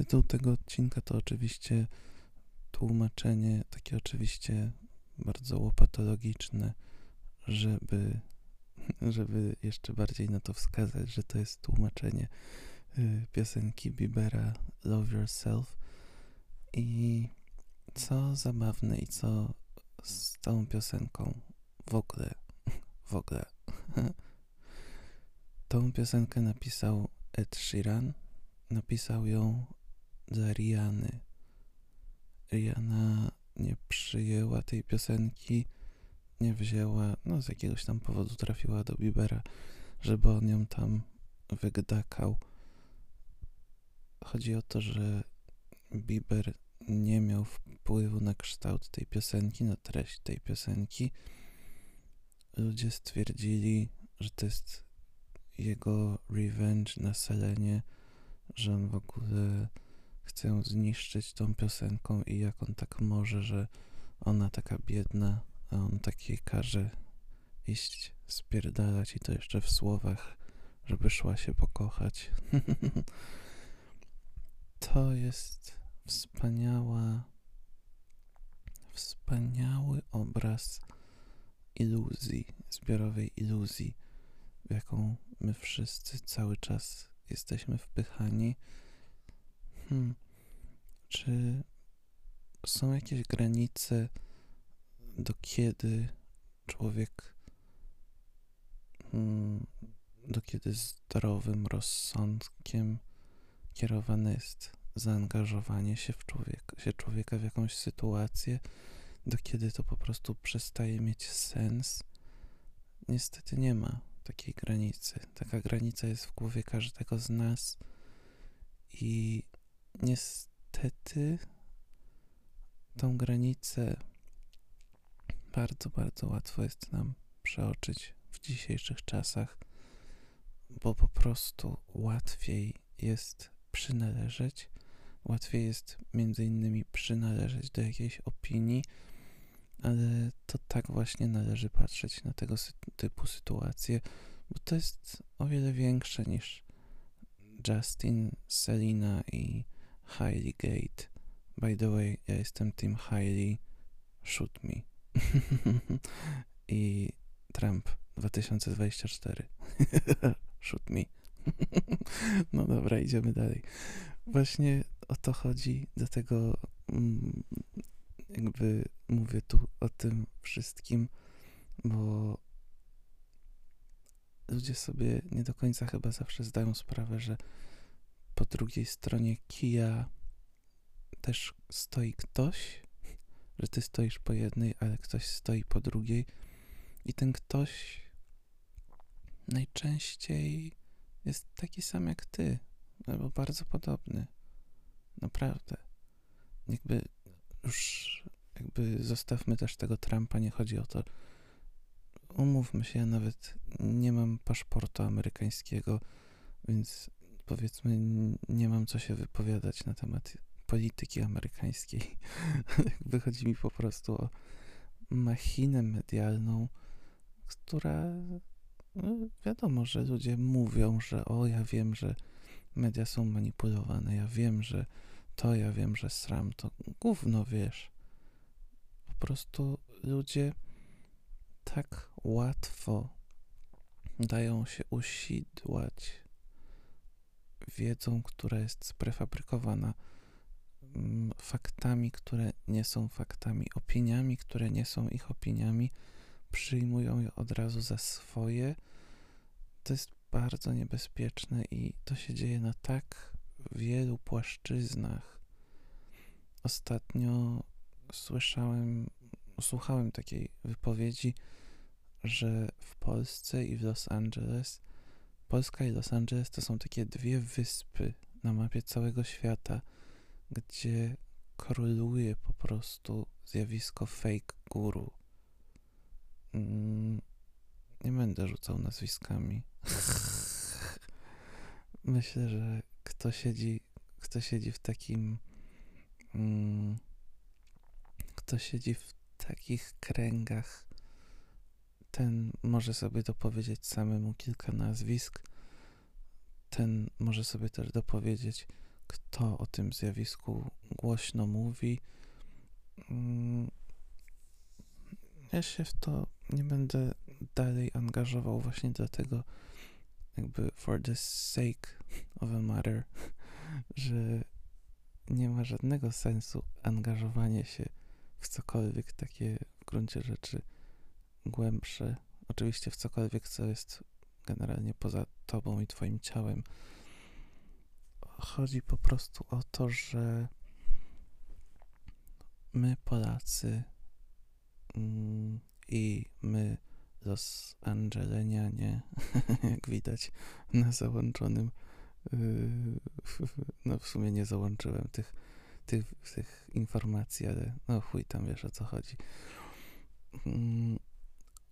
Tytuł tego odcinka to oczywiście tłumaczenie, takie oczywiście bardzo łopatologiczne, żeby jeszcze bardziej na to wskazać, że to jest tłumaczenie piosenki Biebera Love Yourself. I co zabawne i co z tą piosenką w ogóle. Tą piosenkę napisał Ed Sheeran. Napisał ją dla Rihanny. Rihanna nie przyjęła tej piosenki, nie wzięła, z jakiegoś tam powodu trafiła do Biebera, żeby on ją tam wygdakał. Chodzi o to, że Bieber nie miał wpływu na kształt tej piosenki, na treść tej piosenki. Ludzie stwierdzili, że to jest jego revenge na Selenie, że on w ogóle chce ją zniszczyć tą piosenką i jak on tak może, że ona taka biedna, a on takiej każe iść spierdalać i to jeszcze w słowach, żeby szła się pokochać. To jest wspaniały obraz iluzji, zbiorowej iluzji, w jaką my wszyscy cały czas jesteśmy wpychani. Czy są jakieś granice, do kiedy człowiek, do kiedy zdrowym rozsądkiem kierowane jest zaangażowanie się człowieka w jakąś sytuację, do kiedy to po prostu przestaje mieć sens? Niestety nie ma takiej granicy. Taka granica jest w głowie każdego z nas i niestety tą granicę bardzo, bardzo łatwo jest nam przeoczyć w dzisiejszych czasach, bo po prostu łatwiej jest przynależeć, łatwiej jest między innymi przynależeć do jakiejś opinii, ale to tak właśnie należy patrzeć na tego typu sytuacje, bo to jest o wiele większe niż Justin, Selena i Hailey Gate. By the way, ja jestem team Hailey, shoot me. I Trump 2024. Shoot me. No dobra, idziemy dalej. Właśnie o to chodzi, dlatego jakby mówię tu o tym wszystkim, bo ludzie sobie nie do końca chyba zawsze zdają sprawę, że po drugiej stronie kija też stoi ktoś, że ty stoisz po jednej, ale ktoś stoi po drugiej i ten ktoś najczęściej jest taki sam jak ty, albo bardzo podobny. Naprawdę. Jakby zostawmy też tego Trumpa, nie chodzi o to. Umówmy się, ja nawet nie mam paszportu amerykańskiego, więc powiedzmy nie mam co się wypowiadać na temat polityki amerykańskiej. Jakby chodzi mi po prostu o machinę medialną, która wiadomo, że ludzie mówią, że ja wiem, że media są manipulowane, ja wiem, że sram, to gówno wiesz. Po prostu ludzie tak łatwo dają się usidłać wiedzą, która jest sprefabrykowana, faktami, które nie są faktami, opiniami, które nie są ich opiniami, przyjmują je od razu za swoje. To jest bardzo niebezpieczne i to się dzieje na tak wielu płaszczyznach. Ostatnio słuchałem takiej wypowiedzi, że w Polsce i w Los Angeles, Polska i Los Angeles to są takie dwie wyspy na mapie całego świata, gdzie króluje po prostu zjawisko fake guru. Nie będę rzucał nazwiskami. Myślę, że kto siedzi w takich kręgach, ten może sobie dopowiedzieć samemu kilka nazwisk, ten może sobie też dopowiedzieć, kto o tym zjawisku głośno mówi. Ja się w to nie będę dalej angażował właśnie dlatego, jakby for the sake of a matter, że nie ma żadnego sensu angażowanie się w cokolwiek takie w gruncie rzeczy głębsze. Oczywiście w cokolwiek, co jest generalnie poza tobą i twoim ciałem. Chodzi po prostu o to, że my Polacy i my Los Angelenianie, jak widać na załączonym, no w sumie nie załączyłem tych informacji, ale no chuj, tam wiesz o co chodzi.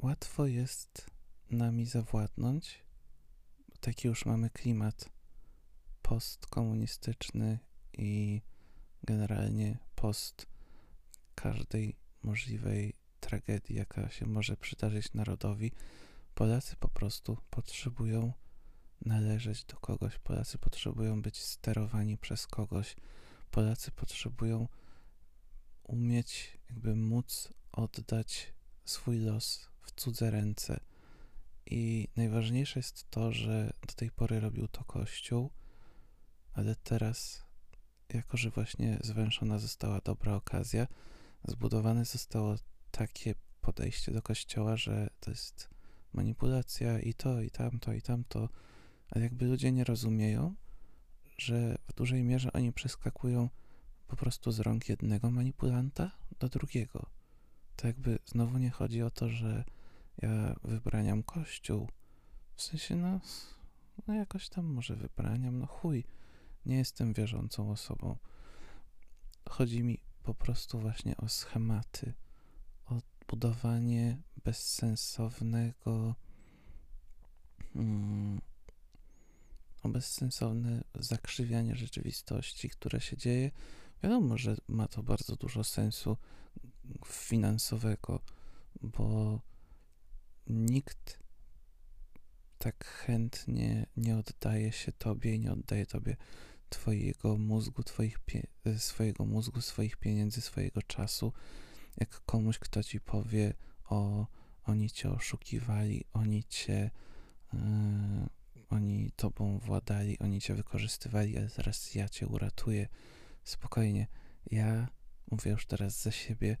Łatwo jest nami zawładnąć, bo taki już mamy klimat postkomunistyczny i generalnie post każdej możliwej tragedii, jaka się może przydarzyć narodowi. Polacy po prostu potrzebują należeć do kogoś. Polacy potrzebują być sterowani przez kogoś. Polacy potrzebują umieć, jakby móc oddać swój los w cudze ręce. I najważniejsze jest to, że do tej pory robił to Kościół, ale teraz, jako że właśnie zwęszona została dobra okazja, zbudowane zostało takie podejście do Kościoła, że to jest manipulacja i to, i tamto, i tamto. Ale jakby ludzie nie rozumieją, że w dużej mierze oni przeskakują po prostu z rąk jednego manipulanta do drugiego. To jakby znowu nie chodzi o to, że ja wybraniam Kościół. W sensie, no jakoś tam może wybraniam, no chuj, nie jestem wierzącą osobą. Chodzi mi po prostu właśnie o schematy, o budowanie bezsensownego, o bezsensowne zakrzywianie rzeczywistości, które się dzieje. Wiadomo, że ma to bardzo dużo sensu finansowego, bo nikt tak chętnie nie oddaje się tobie i nie oddaje tobie twojego mózgu, swoich pieniędzy, swojego czasu, jak komuś, kto ci powie, oni cię oszukiwali, oni tobą władali, oni cię wykorzystywali, ale teraz ja cię uratuję. Spokojnie, ja mówię już teraz za siebie,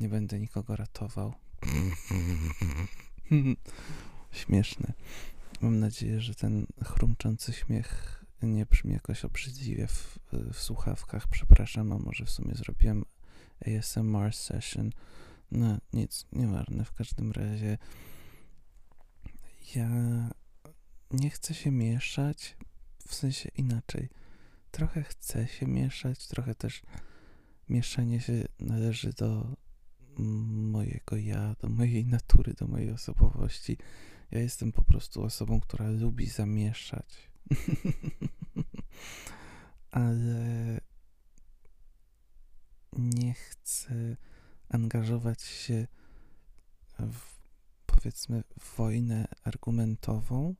nie będę nikogo ratował. Śmieszne. Mam nadzieję, że ten chrumczący śmiech nie brzmi jakoś obrzydliwie w słuchawkach. Przepraszam, a może w sumie zrobiłem ASMR session. No nic, nieważne. W każdym razie ja nie chcę się mieszać, w sensie inaczej. Trochę chcę się mieszać, trochę też mieszanie się należy do mojego ja, do mojej natury, do mojej osobowości. Ja jestem po prostu osobą, która lubi zamieszać. Ale nie chcę angażować się w, powiedzmy, wojnę argumentową,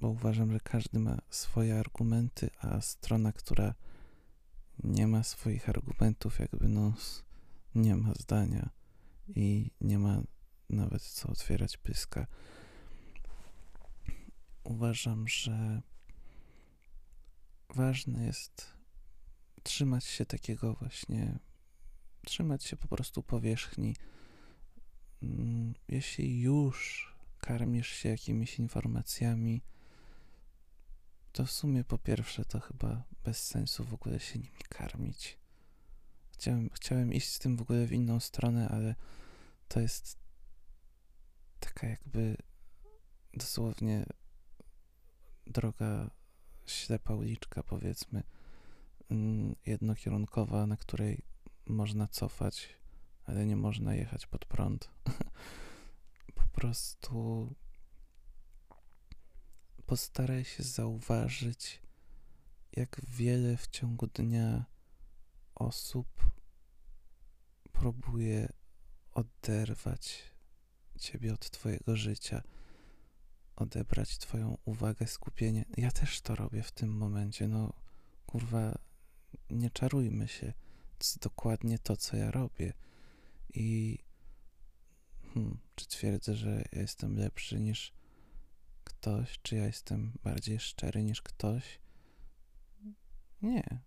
bo uważam, że każdy ma swoje argumenty, a strona, która nie ma swoich argumentów, jakby nie ma zdania i nie ma nawet co otwierać pyska. Uważam, że ważne jest trzymać się takiego właśnie, trzymać się po prostu powierzchni. Jeśli już karmisz się jakimiś informacjami, to w sumie po pierwsze to chyba bez sensu w ogóle się nimi karmić. Chciałem iść z tym w ogóle w inną stronę, ale to jest taka jakby dosłownie droga, ślepa uliczka, powiedzmy, jednokierunkowa, na której można cofać, ale nie można jechać pod prąd. Po prostu postaraj się zauważyć, jak wiele w ciągu dnia osób próbuje oderwać ciebie od twojego życia, odebrać twoją uwagę, skupienie. Ja też to robię w tym momencie, no kurwa, nie czarujmy się, to jest dokładnie to, co ja robię. I czy twierdzę, że ja jestem lepszy niż ktoś, czy ja jestem bardziej szczery niż ktoś? Nie.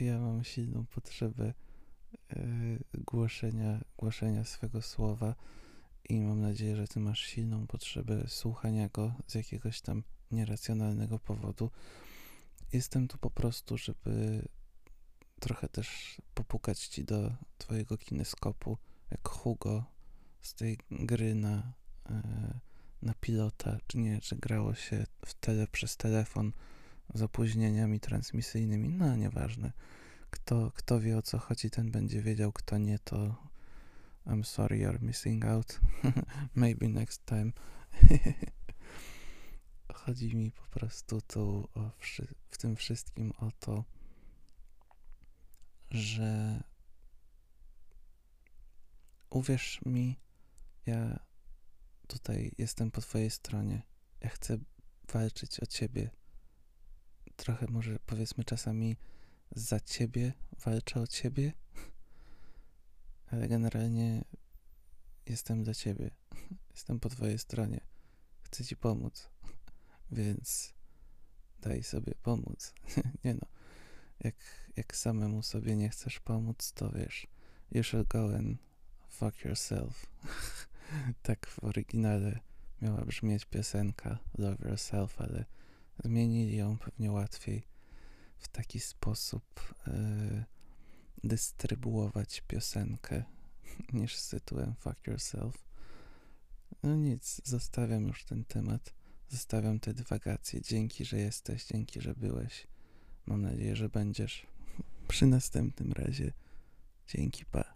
Ja mam silną potrzebę głoszenia swego słowa i mam nadzieję, że ty masz silną potrzebę słuchania go z jakiegoś tam nieracjonalnego powodu. Jestem tu po prostu, żeby trochę też popukać ci do twojego kineskopu, jak Hugo z tej gry na pilota, czy grało się przez telefon z opóźnieniami transmisyjnymi, no nieważne. Kto wie, o co chodzi, ten będzie wiedział, kto nie, to I'm sorry, you're missing out. Maybe next time. Chodzi mi po prostu tu w tym wszystkim o to, że uwierz mi, ja tutaj jestem po twojej stronie. Ja chcę walczyć o ciebie. Trochę może powiedzmy czasami za ciebie, walczę o ciebie, ale generalnie jestem dla ciebie. Jestem po twojej stronie. Chcę ci pomóc, więc daj sobie pomóc. Nie no, jak samemu sobie nie chcesz pomóc, to wiesz, you should go and fuck yourself. Tak w oryginale miała brzmieć piosenka Love Yourself, ale zmienili ją pewnie łatwiej w taki sposób dystrybuować piosenkę niż z tytułem Fuck Yourself. No nic, zostawiam już ten temat, zostawiam te dywagacje. Dzięki, że jesteś, dzięki, że byłeś. Mam nadzieję, że będziesz przy następnym razie. Dzięki, pa.